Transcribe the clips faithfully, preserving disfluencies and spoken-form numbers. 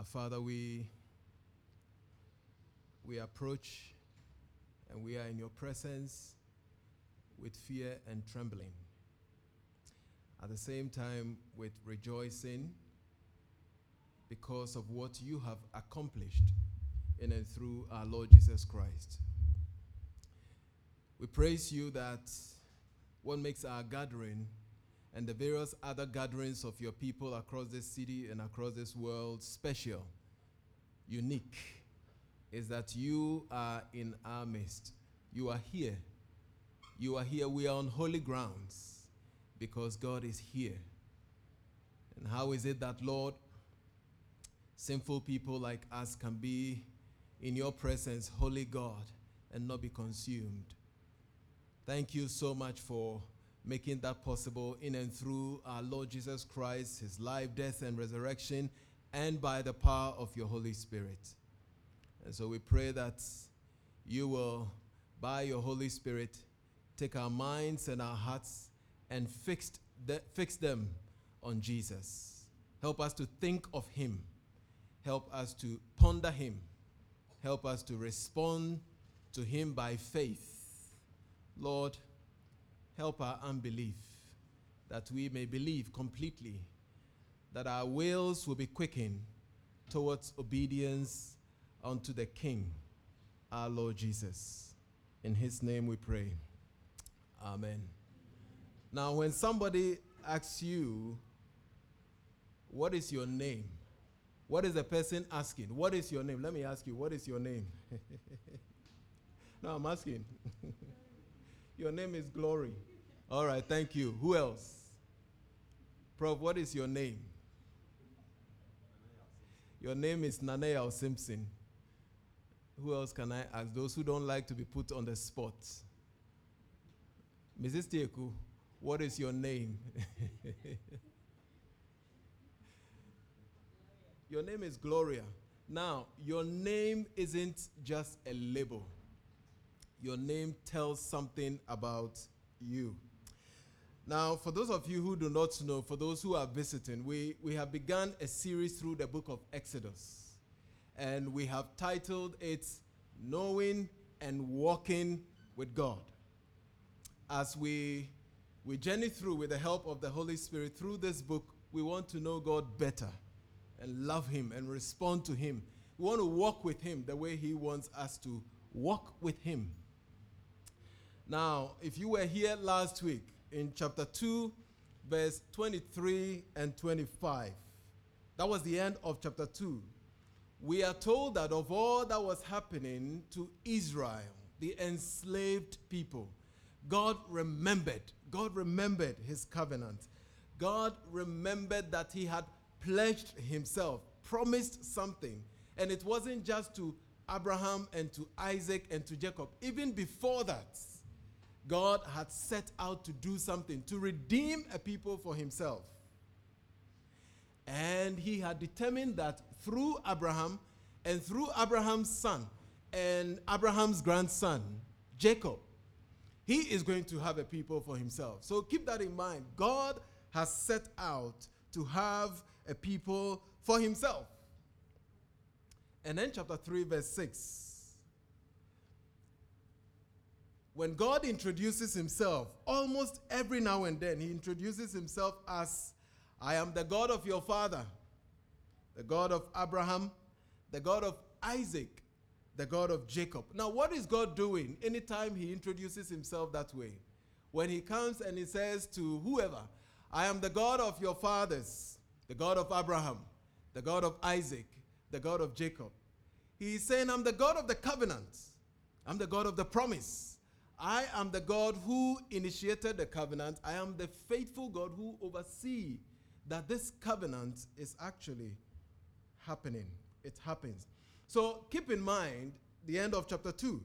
Our Father, we, we approach and we are in your presence with fear and trembling. At the same time, with rejoicing because of what you have accomplished in and through our Lord Jesus Christ. We praise you that what makes our gathering and the various other gatherings of your people across this city and across this world special, unique, is that you are in our midst. You are here. You are here. We are on holy grounds because God is here. And how is it that, Lord, sinful people like us can be in your presence, holy God, and not be consumed? Thank you so much for making that possible in and through our Lord Jesus Christ, his life, death, and resurrection, and by the power of your Holy Spirit. And so we pray that you will, by your Holy Spirit, take our minds and our hearts and fix, de- fix them on Jesus. Help us to think of him. Help us to ponder him. Help us to respond to him by faith. Lord, help our unbelief, that we may believe completely, that our wills will be quickened towards obedience unto the King, our Lord Jesus. In his name we pray. Amen. Now, when somebody asks you, what is your name? What is the person asking? What is your name? Let me ask you, what is your name? No, I'm asking. Your name is Glory. All right, thank you. Who else? Prof, what is your name? Your name is Nanea or Simpson. Who else can I ask? Those who don't like to be put on the spot. Missus Teku, what is your name? Your name is Gloria. Now, your name isn't just a label. Your name tells something about you. Now, for those of you who do not know, for those who are visiting, we, we have begun a series through the book of Exodus. And we have titled it, Knowing and Walking with God. As we, we journey through with the help of the Holy Spirit through this book, we want to know God better and love him and respond to him. We want to walk with him the way he wants us to walk with him. Now, if you were here last week, in chapter two, verse twenty-three and twenty-five, that was the end of chapter two. We are told that of all that was happening to Israel, the enslaved people, God remembered, God remembered his covenant. God remembered that he had pledged himself, promised something. And it wasn't just to Abraham and to Isaac and to Jacob. Even before that, God had set out to do something, to redeem a people for himself. And he had determined that through Abraham and through Abraham's son and Abraham's grandson, Jacob, he is going to have a people for himself. So keep that in mind. God has set out to have a people for himself. And then chapter three, verse six. When God introduces himself, almost every now and then, he introduces himself as, I am the God of your father, the God of Abraham, the God of Isaac, the God of Jacob. Now, what is God doing anytime he introduces himself that way? When he comes and he says to whoever, I am the God of your fathers, the God of Abraham, the God of Isaac, the God of Jacob. He's saying, I'm the God of the covenant. I'm the God of the promise. I am the God who initiated the covenant. I am the faithful God who oversees that this covenant is actually happening. It happens. So keep in mind the end of chapter two.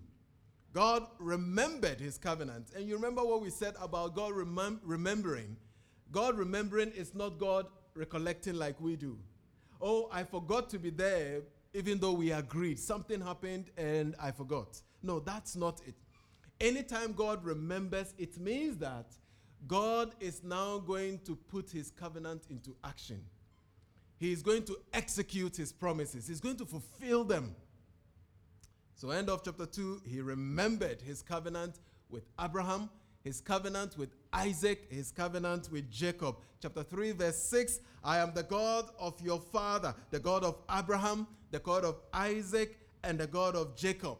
God remembered his covenant. And you remember what we said about God remem- remembering. God remembering is not God recollecting like we do. Oh, I forgot to be there, even though we agreed. Something happened and I forgot. No, that's not it. Anytime God remembers, it means that God is now going to put his covenant into action. He is going to execute his promises. He's going to fulfill them. So end of chapter two, he remembered his covenant with Abraham, his covenant with Isaac, his covenant with Jacob. Chapter three, verse six, I am the God of your father, the God of Abraham, the God of Isaac, and the God of Jacob.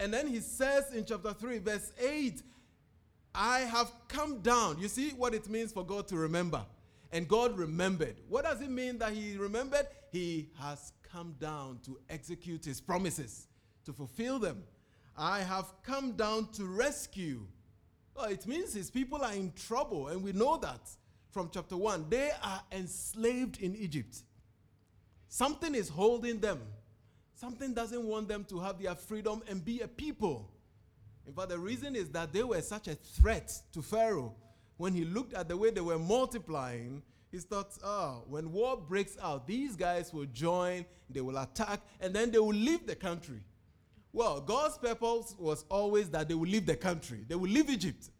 And then he says in chapter three, verse eight, I have come down. You see what it means for God to remember. And God remembered. What does it mean that he remembered? He has come down to execute his promises, to fulfill them. I have come down to rescue. Well, it means his people are in trouble, and we know that from chapter one. They are enslaved in Egypt. Something is holding them. Something doesn't want them to have their freedom and be a people. In fact, the reason is that they were such a threat to Pharaoh. When he looked at the way they were multiplying, he thought, oh, when war breaks out, these guys will join, they will attack, and then they will leave the country. Well, God's purpose was always that they will leave the country. They will leave Egypt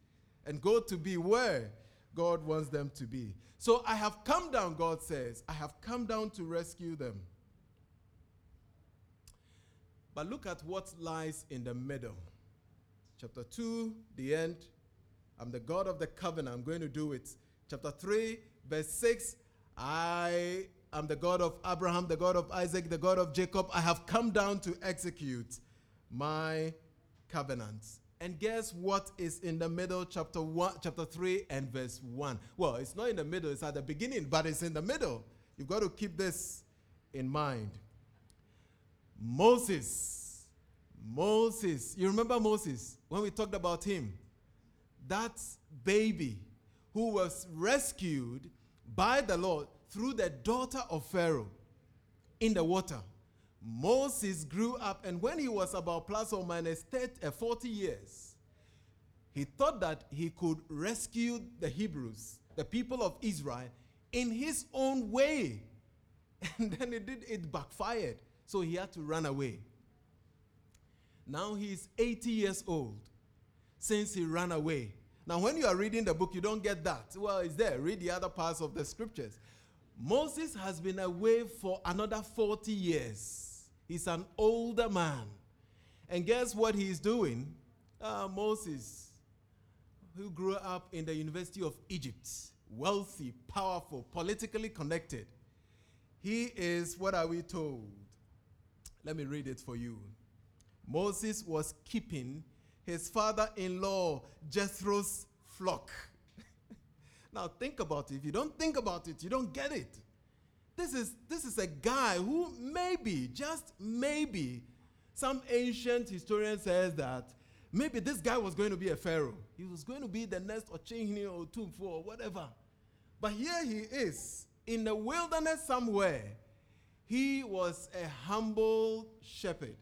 and go to be where God wants them to be. So I have come down, God says. I have come down to rescue them. But look at what lies in the middle. Chapter two, the end. I'm the God of the covenant. I'm going to do it. Chapter three, verse six. I am the God of Abraham, the God of Isaac, the God of Jacob. I have come down to execute my covenant. And guess what is in the middle? Chapter one, chapter three and verse one. Well, it's not in the middle. It's at the beginning, but it's in the middle. You've got to keep this in mind. Moses, Moses, you remember Moses, when we talked about him, that baby who was rescued by the Lord through the daughter of Pharaoh in the water. Moses grew up, and when he was about plus or minus thirty, forty years, he thought that he could rescue the Hebrews, the people of Israel, in his own way. And then it did, it backfired. So he had to run away. Now he is eighty years old since he ran away. Now when you are reading the book, you don't get that. Well, it's there. Read the other parts of the scriptures. Moses has been away for another forty years. He's an older man. And guess what he's doing? Uh, Moses, who grew up in the University of Egypt, wealthy, powerful, politically connected. He is, what are we told? Let me read it for you. Moses was keeping his father-in-law Jethro's flock. Now think about it. If you don't think about it, you don't get it. This is, this is a guy who maybe, just maybe, some ancient historian says that maybe this guy was going to be a pharaoh. He was going to be the next Ochihini or Tumfu or whatever. But here he is in the wilderness somewhere. He was a humble shepherd,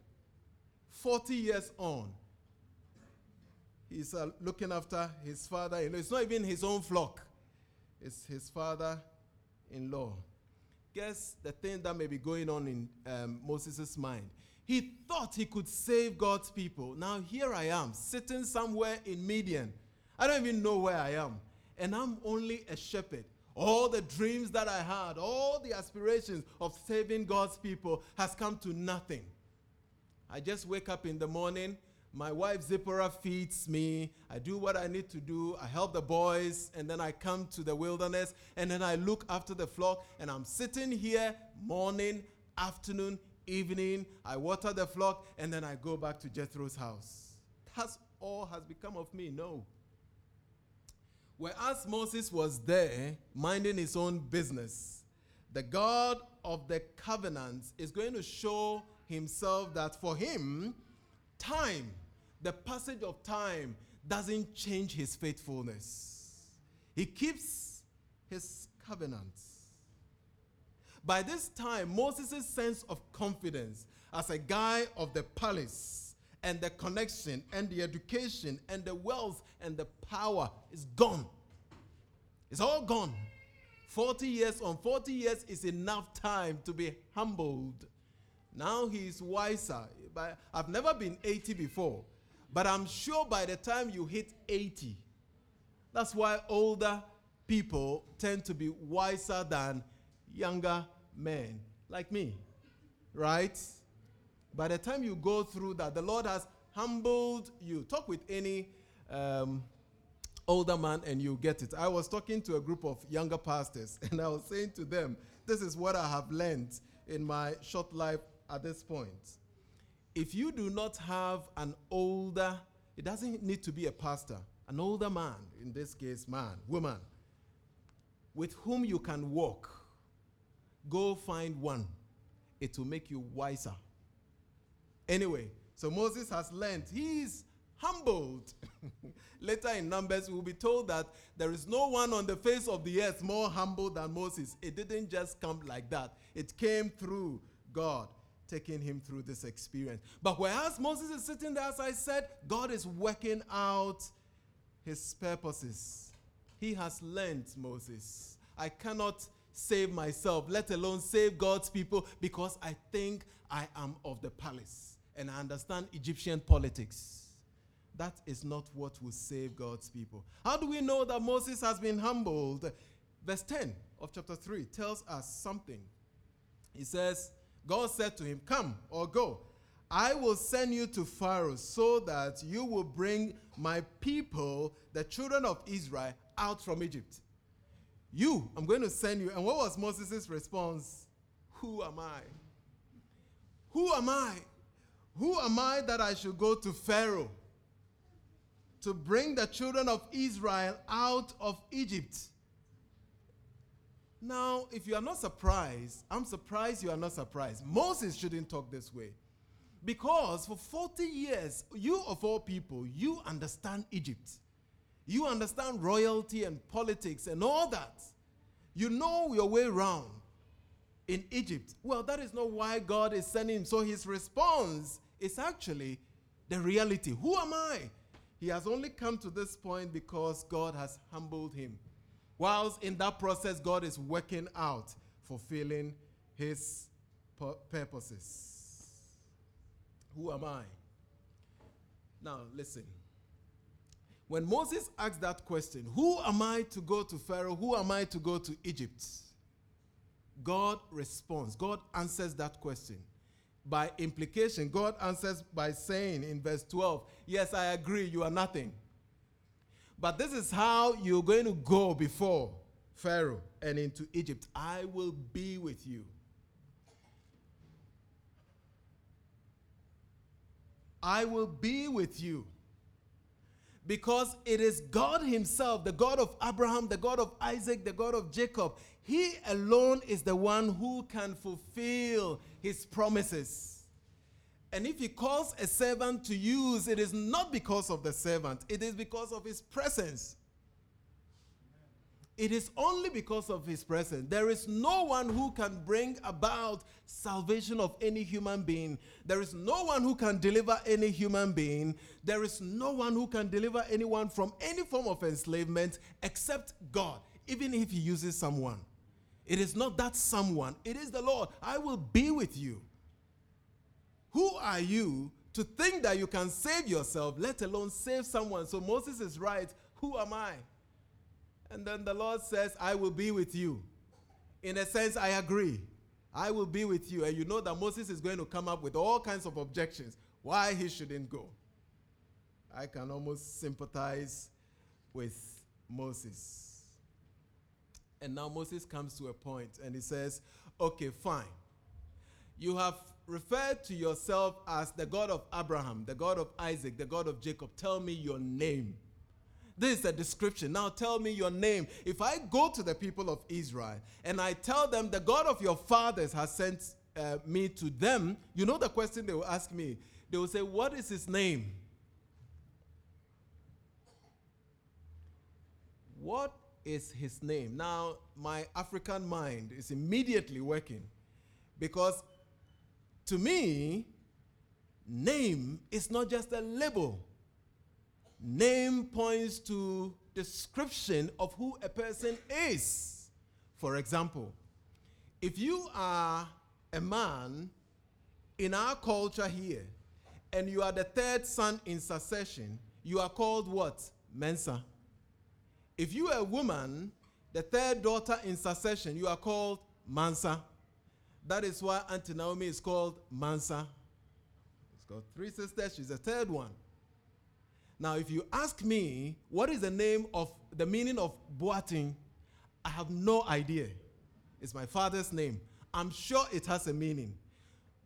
forty years on. He's uh, looking after his father-in-law. It's not even his own flock. It's his father-in-law. Guess the thing that may be going on in um, Moses' mind. He thought he could save God's people. Now here I am, sitting somewhere in Midian. I don't even know where I am. And I'm only a shepherd. All the dreams that I had, all the aspirations of saving God's people has come to nothing. I just wake up in the morning. My wife Zipporah feeds me. I do what I need to do. I help the boys, and then I come to the wilderness, and then I look after the flock, and I'm sitting here morning, afternoon, evening. I water the flock, and then I go back to Jethro's house. That's all has become of me. No. Whereas Moses was there, minding his own business, the God of the covenant is going to show himself that for him, time, the passage of time, doesn't change his faithfulness. He keeps his covenants. By this time, Moses' sense of confidence as a guy of the palace and the connection, and the education, and the wealth, and the power is gone. It's all gone. forty years on. forty years is enough time to be humbled. Now he is wiser. I've never been eighty before, but I'm sure by the time you hit eighty, that's why older people tend to be wiser than younger men like me, right? By the time you go through that, the Lord has humbled you. Talk with any um, older man and you get it. I was talking to a group of younger pastors, and I was saying to them, this is what I have learned in my short life at this point. If you do not have an older, it doesn't need to be a pastor, an older man, in this case, man, woman, with whom you can walk, go find one. It will make you wiser. Anyway, so Moses has learned. He is humbled. Later in Numbers, we'll be told that there is no one on the face of the earth more humble than Moses. It didn't just come like that. It came through God taking him through this experience. But whereas Moses is sitting there, as I said, God is working out his purposes. He has learned, Moses, I cannot save myself, let alone save God's people, because I think I am of the palace and I understand Egyptian politics. That is not what will save God's people. How do we know that Moses has been humbled? Verse ten of chapter three tells us something. He says, God said to him, come or go. I will send you to Pharaoh so that you will bring my people, the children of Israel, out from Egypt. You, I'm going to send you. And what was Moses' response? Who am I? Who am I? Who am I that I should go to Pharaoh to bring the children of Israel out of Egypt? Now, if you are not surprised, I'm surprised you are not surprised. Moses shouldn't talk this way. Because for forty years, you of all people, you understand Egypt. You understand royalty and politics and all that. You know your way around in Egypt. Well, that is not why God is sending him. So his response is actually the reality. Who am I? He has only come to this point because God has humbled him. Whilst in that process, God is working out, fulfilling his pur- purposes. Who am I? Now, listen. When Moses asked that question, who am I to go to Pharaoh? Who am I to go to Egypt? God responds. God answers that question. By implication, God answers by saying in verse twelve, yes, I agree, you are nothing. But this is how you're going to go before Pharaoh and into Egypt. I will be with you. I will be with you. Because it is God himself, the God of Abraham, the God of Isaac, the God of Jacob. He alone is the one who can fulfill his promises. And if he calls a servant to use, it is not because of the servant. It is because of his presence. It is only because of his presence. There is no one who can bring about salvation of any human being. There is no one who can deliver any human being. There is no one who can deliver anyone from any form of enslavement except God, even if he uses someone. It is not that someone. It is the Lord. I will be with you. Who are you to think that you can save yourself, let alone save someone? So Moses is right. Who am I? And then the Lord says, I will be with you. In a sense, I agree. I will be with you. And you know that Moses is going to come up with all kinds of objections why he shouldn't go. I can almost sympathize with Moses. And now Moses comes to a point and he says, okay, fine. You have referred to yourself as the God of Abraham, the God of Isaac, the God of Jacob. Tell me your name. This is a description. Now tell me your name. If I go to the people of Israel and I tell them the God of your fathers has sent uh, me to them, you know the question they will ask me? They will say, what is his name? What is his name? Now, my African mind is immediately working because to me, name is not just a label. Name points to description of who a person is. For example, if you are a man in our culture here, and you are the third son in succession, you are called what? Mensah. If you are a woman, the third daughter in succession, you are called Mansa. That is why Auntie Naomi is called Mansa. She's got three sisters. She's the third one. Now, if you ask me, what is the name of the meaning of Boateng? I have no idea. It's my father's name. I'm sure it has a meaning.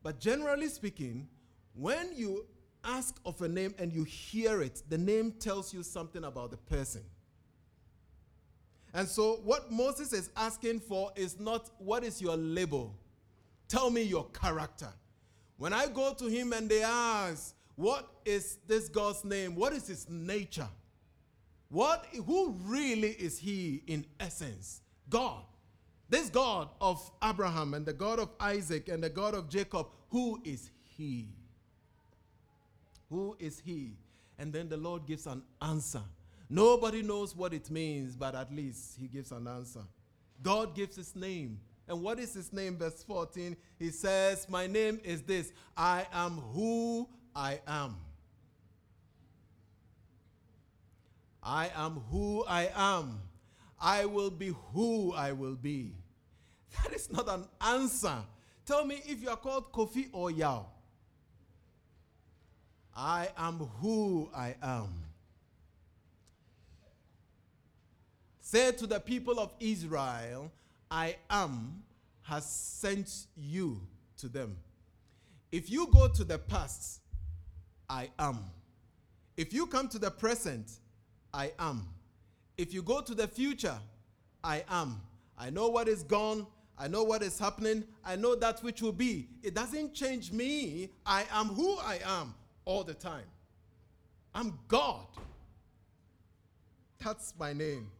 But generally speaking, when you ask of a name and you hear it, the name tells you something about the person. And so what Moses is asking for is not, what is your label? Tell me your character. When I go to him and they ask, what is this God's name? What is his nature? What, who really is he in essence? God. This God of Abraham and the God of Isaac and the God of Jacob, who is he? Who is he? And then the Lord gives an answer. Nobody knows what it means, but at least he gives an answer. God gives his name. And what is his name? Verse fourteen, he says, my name is this, I am who I am. I am who I am. I will be who I will be. That is not an answer. Tell me if you are called Kofi or Yaw. I am who I am. Say to the people of Israel, I am has sent you to them. If you go to the past, I am. If you come to the present, I am. If you go to the future, I am. I know what is gone. I know what is happening. I know that which will be. It doesn't change me. I am who I am all the time. I'm God. That's my name.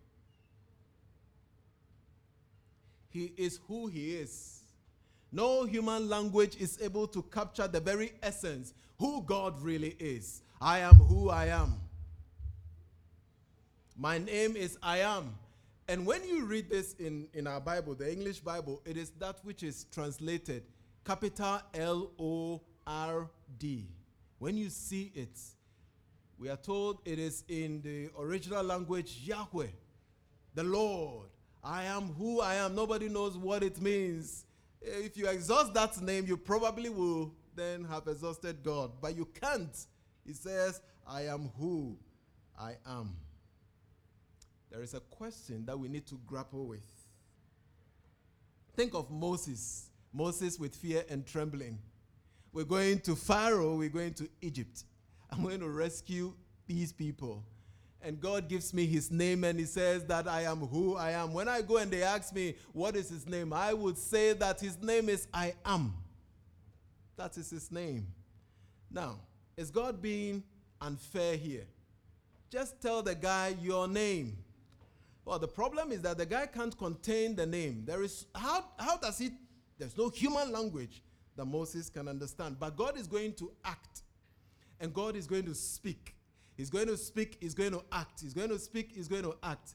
He is who he is. No human language is able to capture the very essence, who God really is. I am who I am. My name is I am. And when you read this in, in our Bible, the English Bible, it is that which is translated capital L O R D. When you see it, we are told it is in the original language, Yahweh, the Lord. I am who I am. Nobody knows what it means. If you exhaust that name, you probably will then have exhausted God. But you can't. He says, I am who I am. There is a question that we need to grapple with. Think of Moses. Moses with fear and trembling. We're going to Pharaoh. We're going to Egypt. I'm going to rescue these people. And God gives me his name and he says that I am who I am. When I go and they ask me, what is his name? I would say that his name is I am. That is his name. Now, is God being unfair here? Just tell the guy your name. Well, the problem is that the guy can't contain the name. There is, how, how does he, there's no human language that Moses can understand. But God is going to act and God is going to speak. He's going to speak, he's going to act. He's going to speak, he's going to act.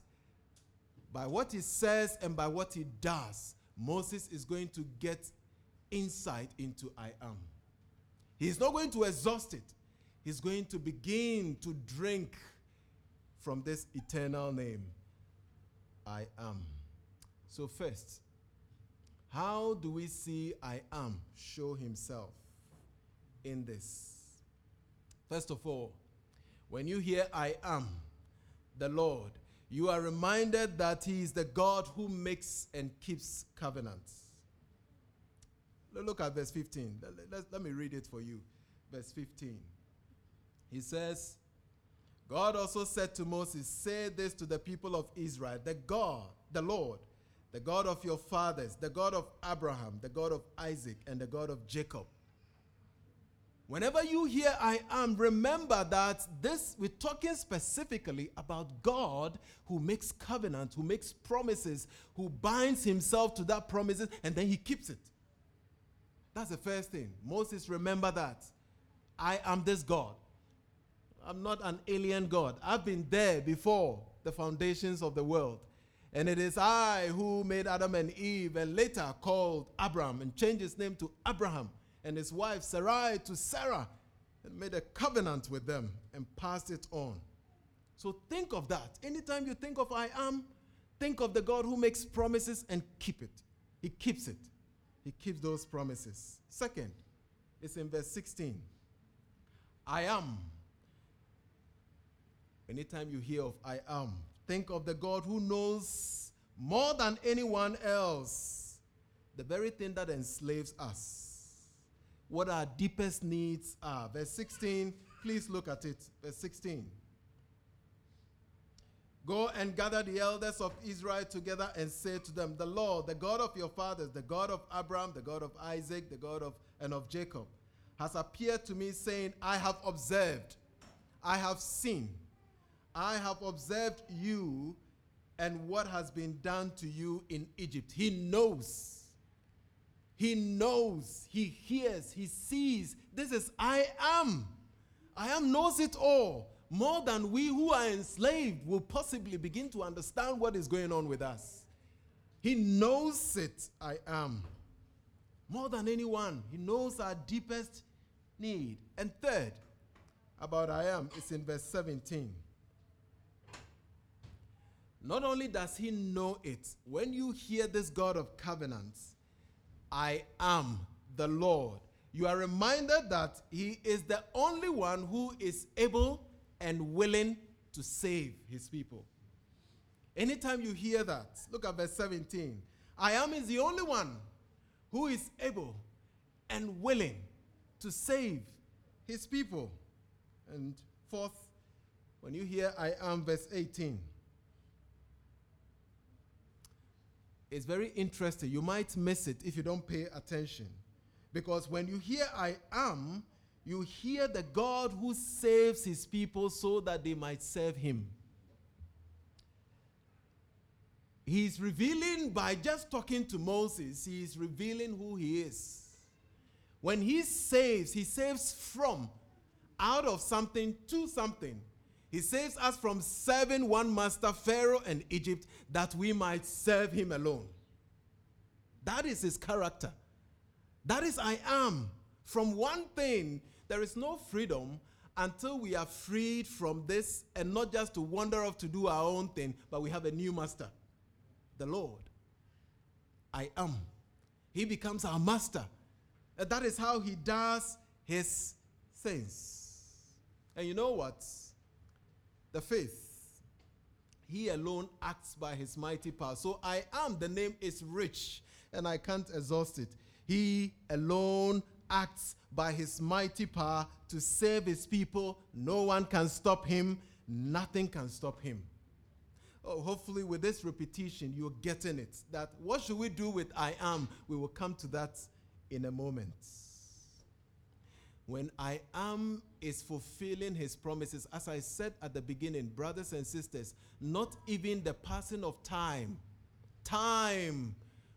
By what he says and by what he does, Moses is going to get insight into I am. He's not going to exhaust it. He's going to begin to drink from this eternal name, I am. So first, how do we see I am show himself in this? First of all, when you hear, I am the Lord, you are reminded that he is the God who makes and keeps covenants. Look at verse fifteen. Let, let, let me read it for you. Verse fifteen. He says, God also said to Moses, say this to the people of Israel, the God, the Lord, the God of your fathers, the God of Abraham, the God of Isaac, and the God of Jacob. Whenever you hear I am, remember that this, we're talking specifically about God who makes covenant, who makes promises, who binds himself to that promises, and then he keeps it. That's the first thing. Moses, remember that. I am this God. I'm not an alien God. I've been there before the foundations of the world. And it is I who made Adam and Eve and later called Abram and changed his name to Abraham. And his wife Sarai to Sarah, and made a covenant with them and passed it on. So think of that. Anytime you think of I am, think of the God who makes promises and keep it. He keeps it. He keeps those promises. Second, it's in verse sixteen. I am. Anytime you hear of I am, think of the God who knows more than anyone else the very thing that enslaves us, what our deepest needs are. Verse sixteen, please look at it. Verse sixteen. Go and gather the elders of Israel together and say to them, the Lord, the God of your fathers, the God of Abraham, the God of Isaac, the God of and of Jacob, has appeared to me saying, I have observed, I have seen, I have observed you and what has been done to you in Egypt. He knows. He knows. He hears. He sees. This is I am. I am knows it all. More than we who are enslaved will possibly begin to understand what is going on with us. He knows it, I am. More than anyone, he knows our deepest need. And third, about I am, it's in verse seventeen. Not only does he know it, when you hear this God of covenants, I am the Lord, you are reminded that he is the only one who is able and willing to save his people. Anytime you hear that, look at verse seventeen. I am is the only one who is able and willing to save his people. And fourth, when you hear I am, verse eighteen, it's very interesting. You might miss it if you don't pay attention. Because when you hear I am, you hear the God who saves his people so that they might serve him. He's revealing by just talking to Moses, he's revealing who he is. When he saves, he saves from, out of something to something. He saves us from serving one master, Pharaoh and Egypt, that we might serve him alone. That is his character. That is I am. From one thing, there is no freedom until we are freed from this, and not just to wander off to do our own thing, but we have a new master, the Lord. I am. He becomes our master. And that is how he does his things. And you know what? The faith. He alone acts by his mighty power. So I am, the name is rich, and I can't exhaust it. He alone acts by his mighty power to save his people. No one can stop him. Nothing can stop him. Oh, hopefully with this repetition, you're getting it. That what should we do with I am? We will come to that in a moment. When I am is fulfilling his promises, as I said at the beginning, brothers and sisters, not even the passing of time. Time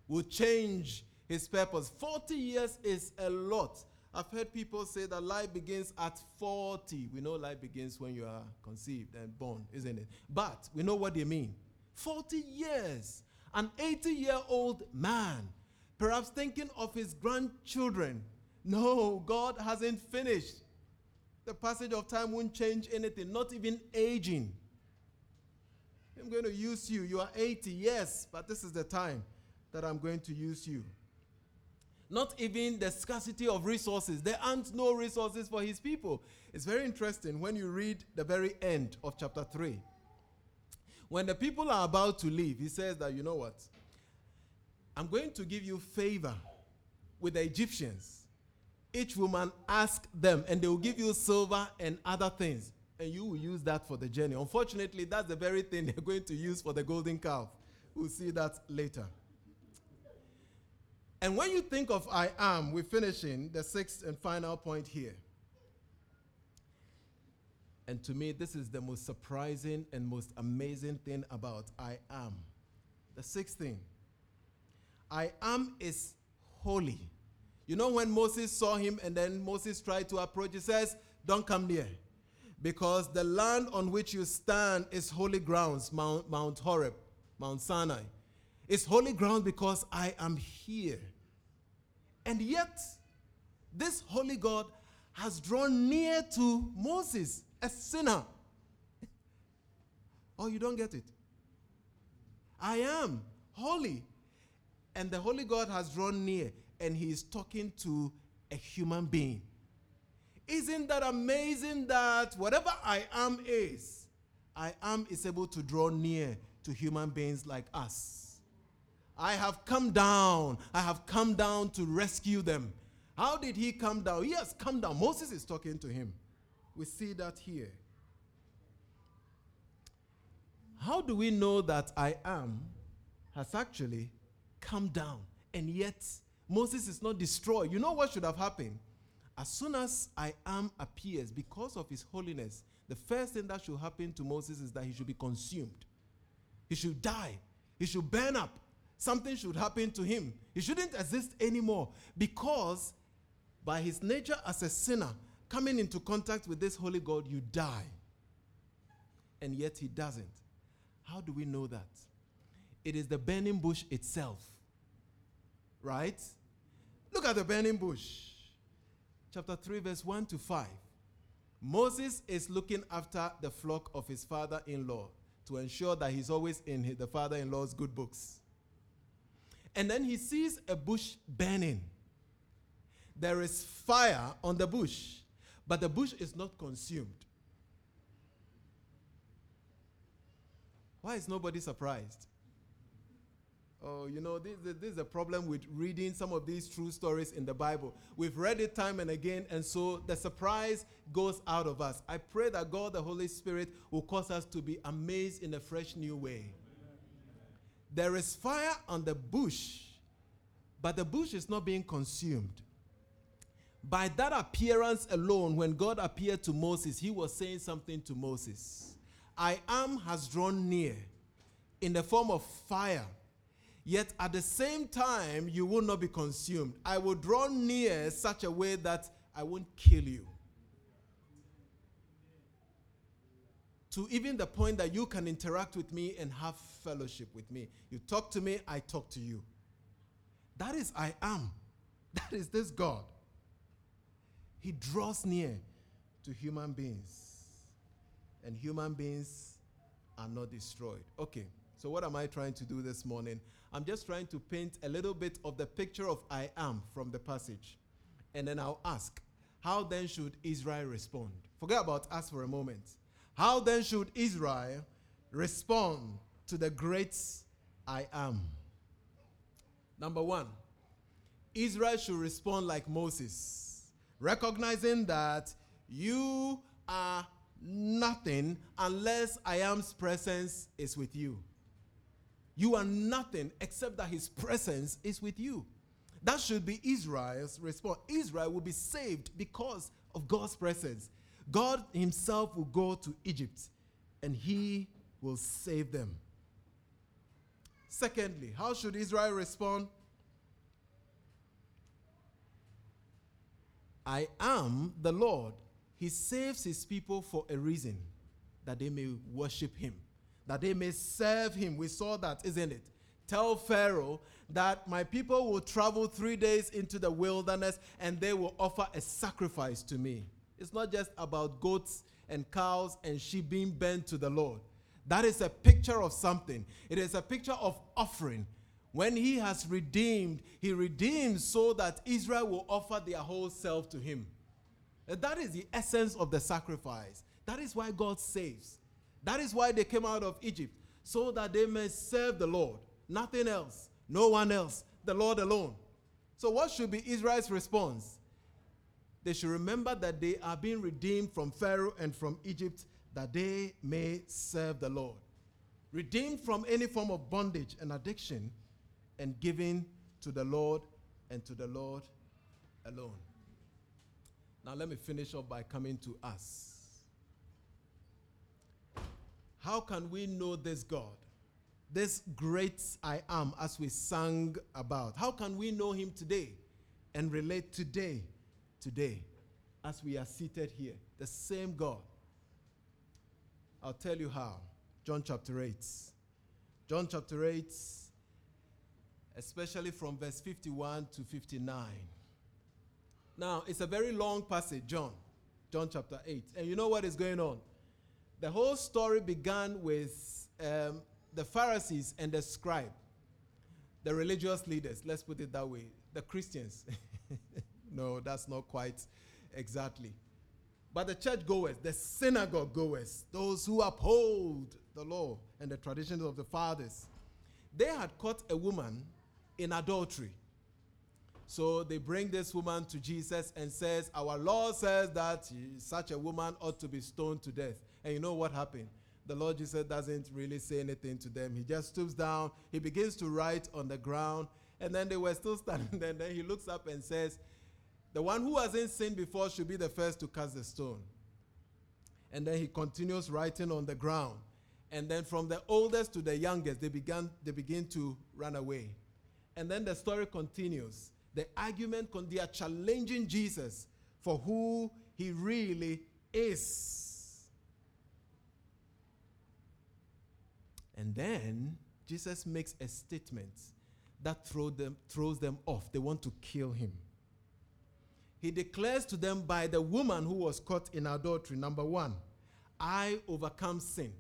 will change his purpose. forty years is a lot. I've heard people say that life begins at forty. We know life begins when you are conceived and born, isn't it? But we know what they mean. forty years, an eighty-year-old man, perhaps thinking of his grandchildren. No, God hasn't finished. The passage of time won't change anything, not even aging. I'm going to use you. You are eighty, yes, but this is the time that I'm going to use you. Not even the scarcity of resources. There aren't no resources for his people. It's very interesting when you read the very end of chapter three. When the people are about to leave, he says that, you know what? I'm going to give you favor with the Egyptians. Each woman ask them, and they will give you silver and other things, and you will use that for the journey. Unfortunately, that's the very thing they're going to use for the golden calf. We'll see that later. And when you think of I am, we're finishing the sixth and final point here. And to me, this is the most surprising and most amazing thing about I am. The sixth thing. I am is holy. You know when Moses saw him and then Moses tried to approach, he says, don't come near. Because the land on which you stand is holy grounds, Mount, Mount Horeb, Mount Sinai. It's holy ground because I am here. And yet, this holy God has drawn near to Moses, a sinner. Oh, you don't get it. I am holy. and the Holy God has drawn near, and he is talking to a human being. Isn't that amazing that whatever I am is, I am is able to draw near to human beings like us? I have come down. I have come down to rescue them. How did he come down? He has come down. Moses is talking to him. We see that here. How do we know that I am has actually come down, and yet Moses is not destroyed? You know what should have happened? As soon as I am appears, because of his holiness, the first thing that should happen to Moses is that he should be consumed. He should die. He should burn up. Something should happen to him. He shouldn't exist anymore, because by his nature as a sinner, coming into contact with this holy God, you die. And yet he doesn't. How do we know that? It is the burning bush itself. Right? Look at the burning bush. Chapter three, verse one to five. Moses is looking after the flock of his father-in-law to ensure that he's always in his, the father-in-law's good books. And then he sees a bush burning. There is fire on the bush, but the bush is not consumed. Why is nobody surprised? Oh, you know, this, this is a problem with reading some of these true stories in the Bible. We've read it time and again, and so the surprise goes out of us. I pray that God, the Holy Spirit, will cause us to be amazed in a fresh new way. Amen. There is fire on the bush, but the bush is not being consumed. By that appearance alone, when God appeared to Moses, he was saying something to Moses. I am has drawn near in the form of fire. Yet at the same time, you will not be consumed. I will draw near such a way that I won't kill you. To even the point that you can interact with me and have fellowship with me. You talk to me, I talk to you. That is I am. That is this God. He draws near to human beings. And human beings are not destroyed. Okay, so what am I trying to do this morning? I'm just trying to paint a little bit of the picture of I am from the passage. And then I'll ask, how then should Israel respond? Forget about us for a moment. How then should Israel respond to the great I am? Number one, Israel should respond like Moses, recognizing that you are nothing unless I am's presence is with you. You are nothing except that his presence is with you. That should be Israel's response. Israel will be saved because of God's presence. God himself will go to Egypt and he will save them. Secondly, how should Israel respond? I am the Lord. He saves his people for a reason, that they may worship him, that they may serve him. We saw that, isn't it? Tell Pharaoh that my people will travel three days into the wilderness and they will offer a sacrifice to me. It's not just about goats and cows and sheep being burnt to the Lord. That is a picture of something. It is a picture of offering. When he has redeemed, he redeems so that Israel will offer their whole self to him. That is the essence of the sacrifice. That is why God saves. That is why they came out of Egypt, so that they may serve the Lord. Nothing else, no one else, the Lord alone. So what should be Israel's response? They should remember that they are being redeemed from Pharaoh and from Egypt, that they may serve the Lord. Redeemed from any form of bondage and addiction, and given to the Lord and to the Lord alone. Now let me finish up by coming to us. How can we know this God, this great I am, as we sang about? How can we know him today and relate today, today, as we are seated here? The same God. I'll tell you how. John chapter eight. John chapter eight, especially from verse fifty-one to fifty-nine. Now, it's a very long passage, John. John chapter eight. And you know what is going on? The whole story began with um, the Pharisees and the scribe. the religious leaders, let's put it that way, the Christians. No, that's not quite exactly. But the churchgoers, the synagogue goers, those who uphold the law and the traditions of the fathers, they had caught a woman in adultery. So they bring this woman to Jesus and says, our law says that such a woman ought to be stoned to death. And you know what happened? The Lord Jesus doesn't really say anything to them. He just stoops down. He begins to write on the ground. And then they were still standing there. And then he looks up and says, the one who hasn't sinned before should be the first to cast the stone. And then he continues writing on the ground. And then from the oldest to the youngest, they began, they begin to run away. And then the story continues. The argument, con- they are challenging Jesus for who he really is. And then Jesus makes a statement that throw them, throws them off. They want to kill him. He declares to them by the woman who was caught in adultery, number one, I overcome sin.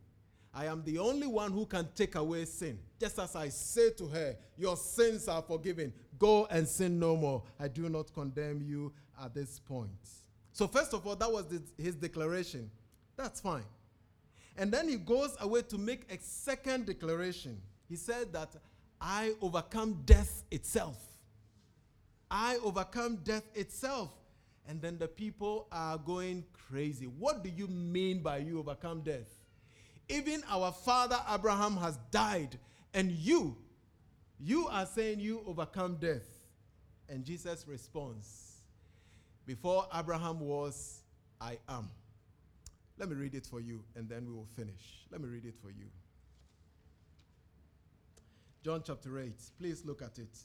I am the only one who can take away sin. Just as I say to her, your sins are forgiven. Go and sin no more. I do not condemn you at this point. So first of all, that was the, his declaration. That's fine. And then he goes away to make a second declaration. He said that I overcome death itself. I overcome death itself. And then the people are going crazy. What do you mean by you overcome death? Even our father Abraham has died, and you, you are saying you overcome death. And Jesus responds, before Abraham was, I am. Let me read it for you, and then we will finish. Let me read it for you. John chapter eight, please look at it.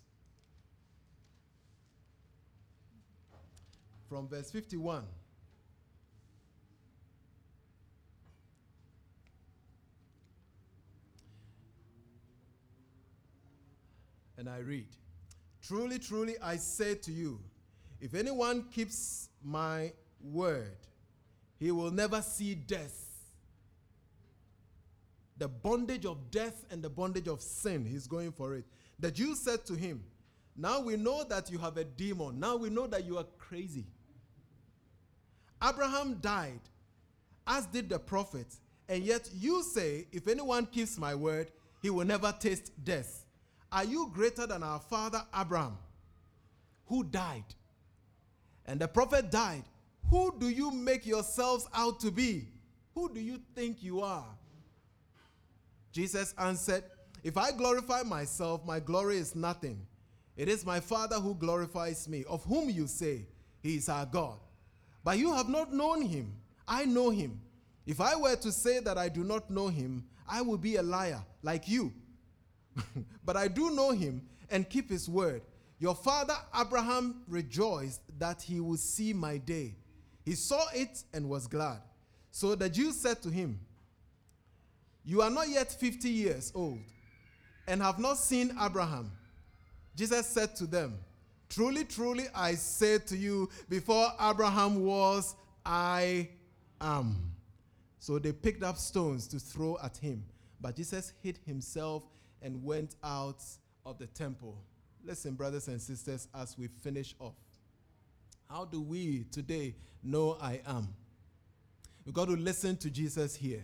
From verse fifty-one. And I read, truly, truly, I say to you, if anyone keeps my word, he will never see death. The bondage of death and the bondage of sin, he's going for it. The Jews said to him, now we know that you have a demon. Now we know that you are crazy. Abraham died, as did the prophets, and yet you say, if anyone keeps my word, he will never taste death. Are you greater than our father Abraham, who died? And the prophet died. Who do you make yourselves out to be? Who do you think you are? Jesus answered, if I glorify myself, my glory is nothing. It is my Father who glorifies me, of whom you say he is our God. But you have not known him. I know him. If I were to say that I do not know him, I would be a liar like you. But I do know him and keep his word. Your father Abraham rejoiced that he would see my day. He saw it and was glad. So the Jews said to him, you are not yet fifty years old and have not seen Abraham. Jesus said to them, truly, truly, I say to you, before Abraham was, I am. So they picked up stones to throw at him. But Jesus hid himself and went out of the temple. Listen, brothers and sisters, as we finish off, how do we today know I am? We've got to listen to Jesus here.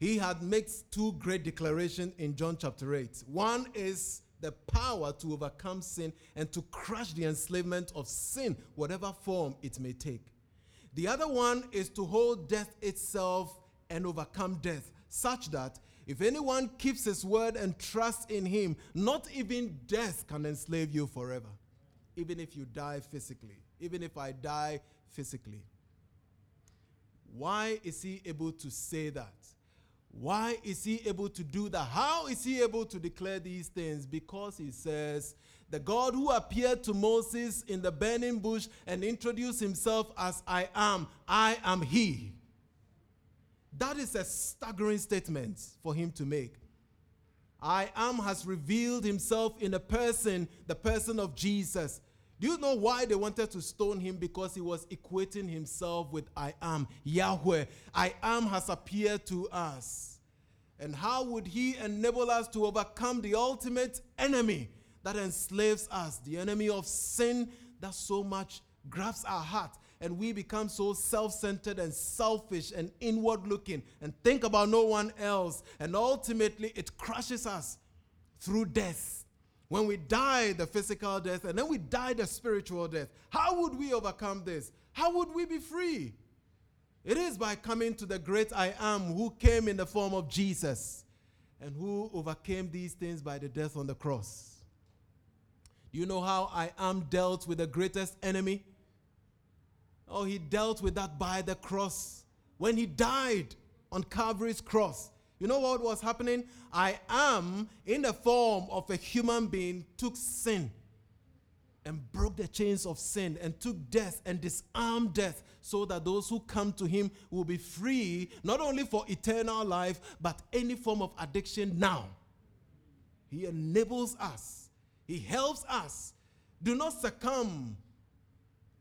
He had made two great declarations in John chapter eight. One is the power to overcome sin and to crush the enslavement of sin, whatever form it may take. The other one is to hold death itself and overcome death, such that if anyone keeps his word and trusts in him, not even death can enslave you forever. Even if you die physically. Even if I die physically. Why is he able to say that? Why is he able to do that? How is he able to declare these things? Because he says, the God who appeared to Moses in the burning bush and introduced himself as I am, I am he. That is a staggering statement for him to make. I am has revealed himself in a person, the person of Jesus. Do you know why they wanted to stone him? Because he was equating himself with I am, Yahweh. I am has appeared to us. And how would he enable us to overcome the ultimate enemy, that enslaves us, the enemy of sin that so much grabs our heart, and we become so self-centered and selfish and inward-looking and think about no one else, and ultimately it crushes us through death. When we die the physical death and then we die the spiritual death, how would we overcome this? How would we be free? It is by coming to the great I am, who came in the form of Jesus and who overcame these things by the death on the cross. Do you know how I am dealt with the greatest enemy? Oh, he dealt with that by the cross. When he died on Calvary's cross, you know what was happening? I am, in the form of a human being, took sin and broke the chains of sin and took death and disarmed death, so that those who come to him will be free, not only for eternal life, but any form of addiction now. He enables us. He helps us. Do not succumb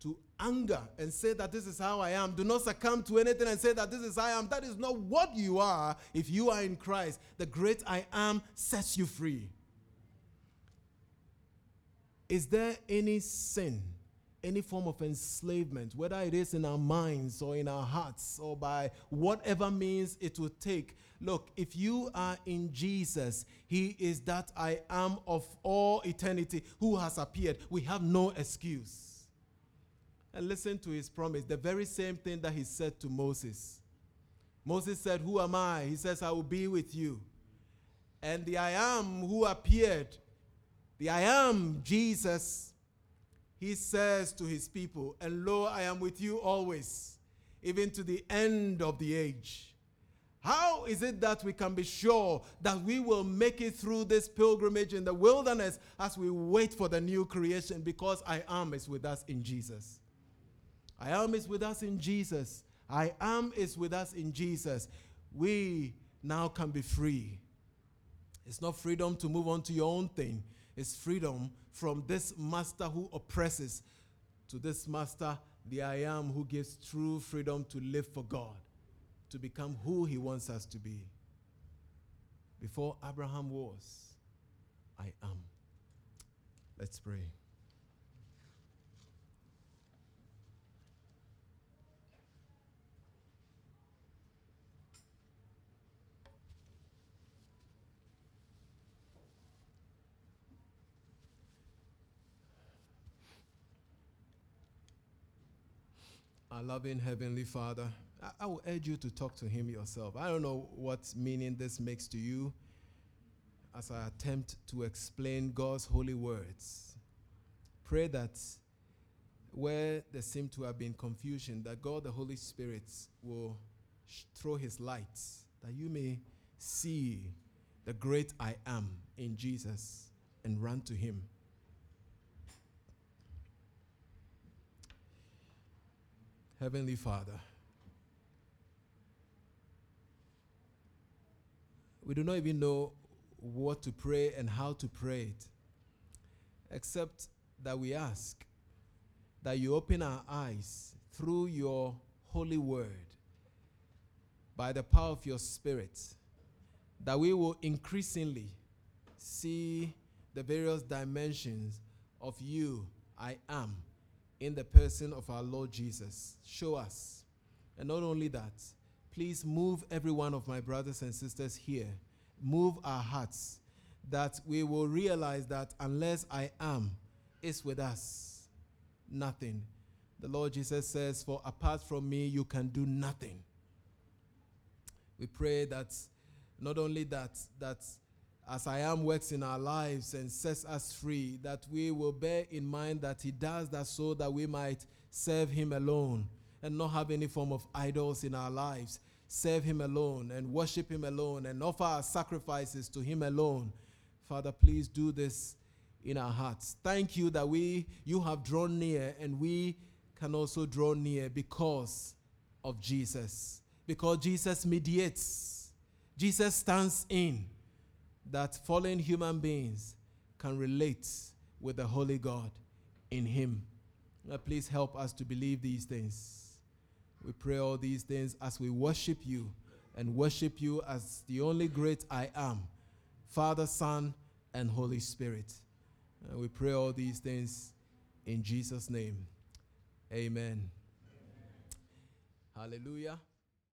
to anger and say that this is how I am. Do not succumb to anything and say that this is how I am. That is not what you are if you are in Christ. The great I am sets you free. Is there any sin, any form of enslavement, whether it is in our minds or in our hearts or by whatever means it will take? Look, if you are in Jesus, he is that I am of all eternity who has appeared. We have no excuse. And listen to his promise, the very same thing that he said to Moses. Moses said, who am I? He says, I will be with you. And the I am who appeared, the I am, Jesus, he says to his people, and lo, I am with you always, even to the end of the age. How is it that we can be sure that we will make it through this pilgrimage in the wilderness as we wait for the new creation? Because I am is with us in Jesus. I am is with us in Jesus. I am is with us in Jesus. We now can be free. It's not freedom to move on to your own thing. It's freedom from this master who oppresses to this master, the I am, who gives true freedom to live for God, to become who he wants us to be. Before Abraham was, I am. Let's pray. Our loving Heavenly Father, I, I will urge you to talk to him yourself. I don't know what meaning this makes to you as I attempt to explain God's holy words. Pray that where there seemed to have been confusion, that God the Holy Spirit will sh- throw his light, that you may see the great I am in Jesus and run to him. Heavenly Father, we do not even know what to pray and how to pray it, except that we ask that you open our eyes through your holy word, by the power of your Spirit, that we will increasingly see the various dimensions of you, I am, in the person of our Lord Jesus. Show us. And not only that, please move every one of my brothers and sisters here. Move our hearts, that we will realize that unless I am is with us, nothing. The Lord Jesus says, for apart from me, you can do nothing. We pray that not only that, that as I am works in our lives and sets us free, that we will bear in mind that he does that so that we might serve him alone and not have any form of idols in our lives. Serve him alone and worship him alone and offer our sacrifices to him alone. Father, please do this in our hearts. Thank you that we, you have drawn near, and we can also draw near because of Jesus. Because Jesus mediates. Jesus stands in, that fallen human beings can relate with the Holy God in him. Now please help us to believe these things. We pray all these things as we worship you, and worship you as the only great I am, Father, Son, and Holy Spirit. And we pray all these things in Jesus' name. Amen. Amen. Hallelujah.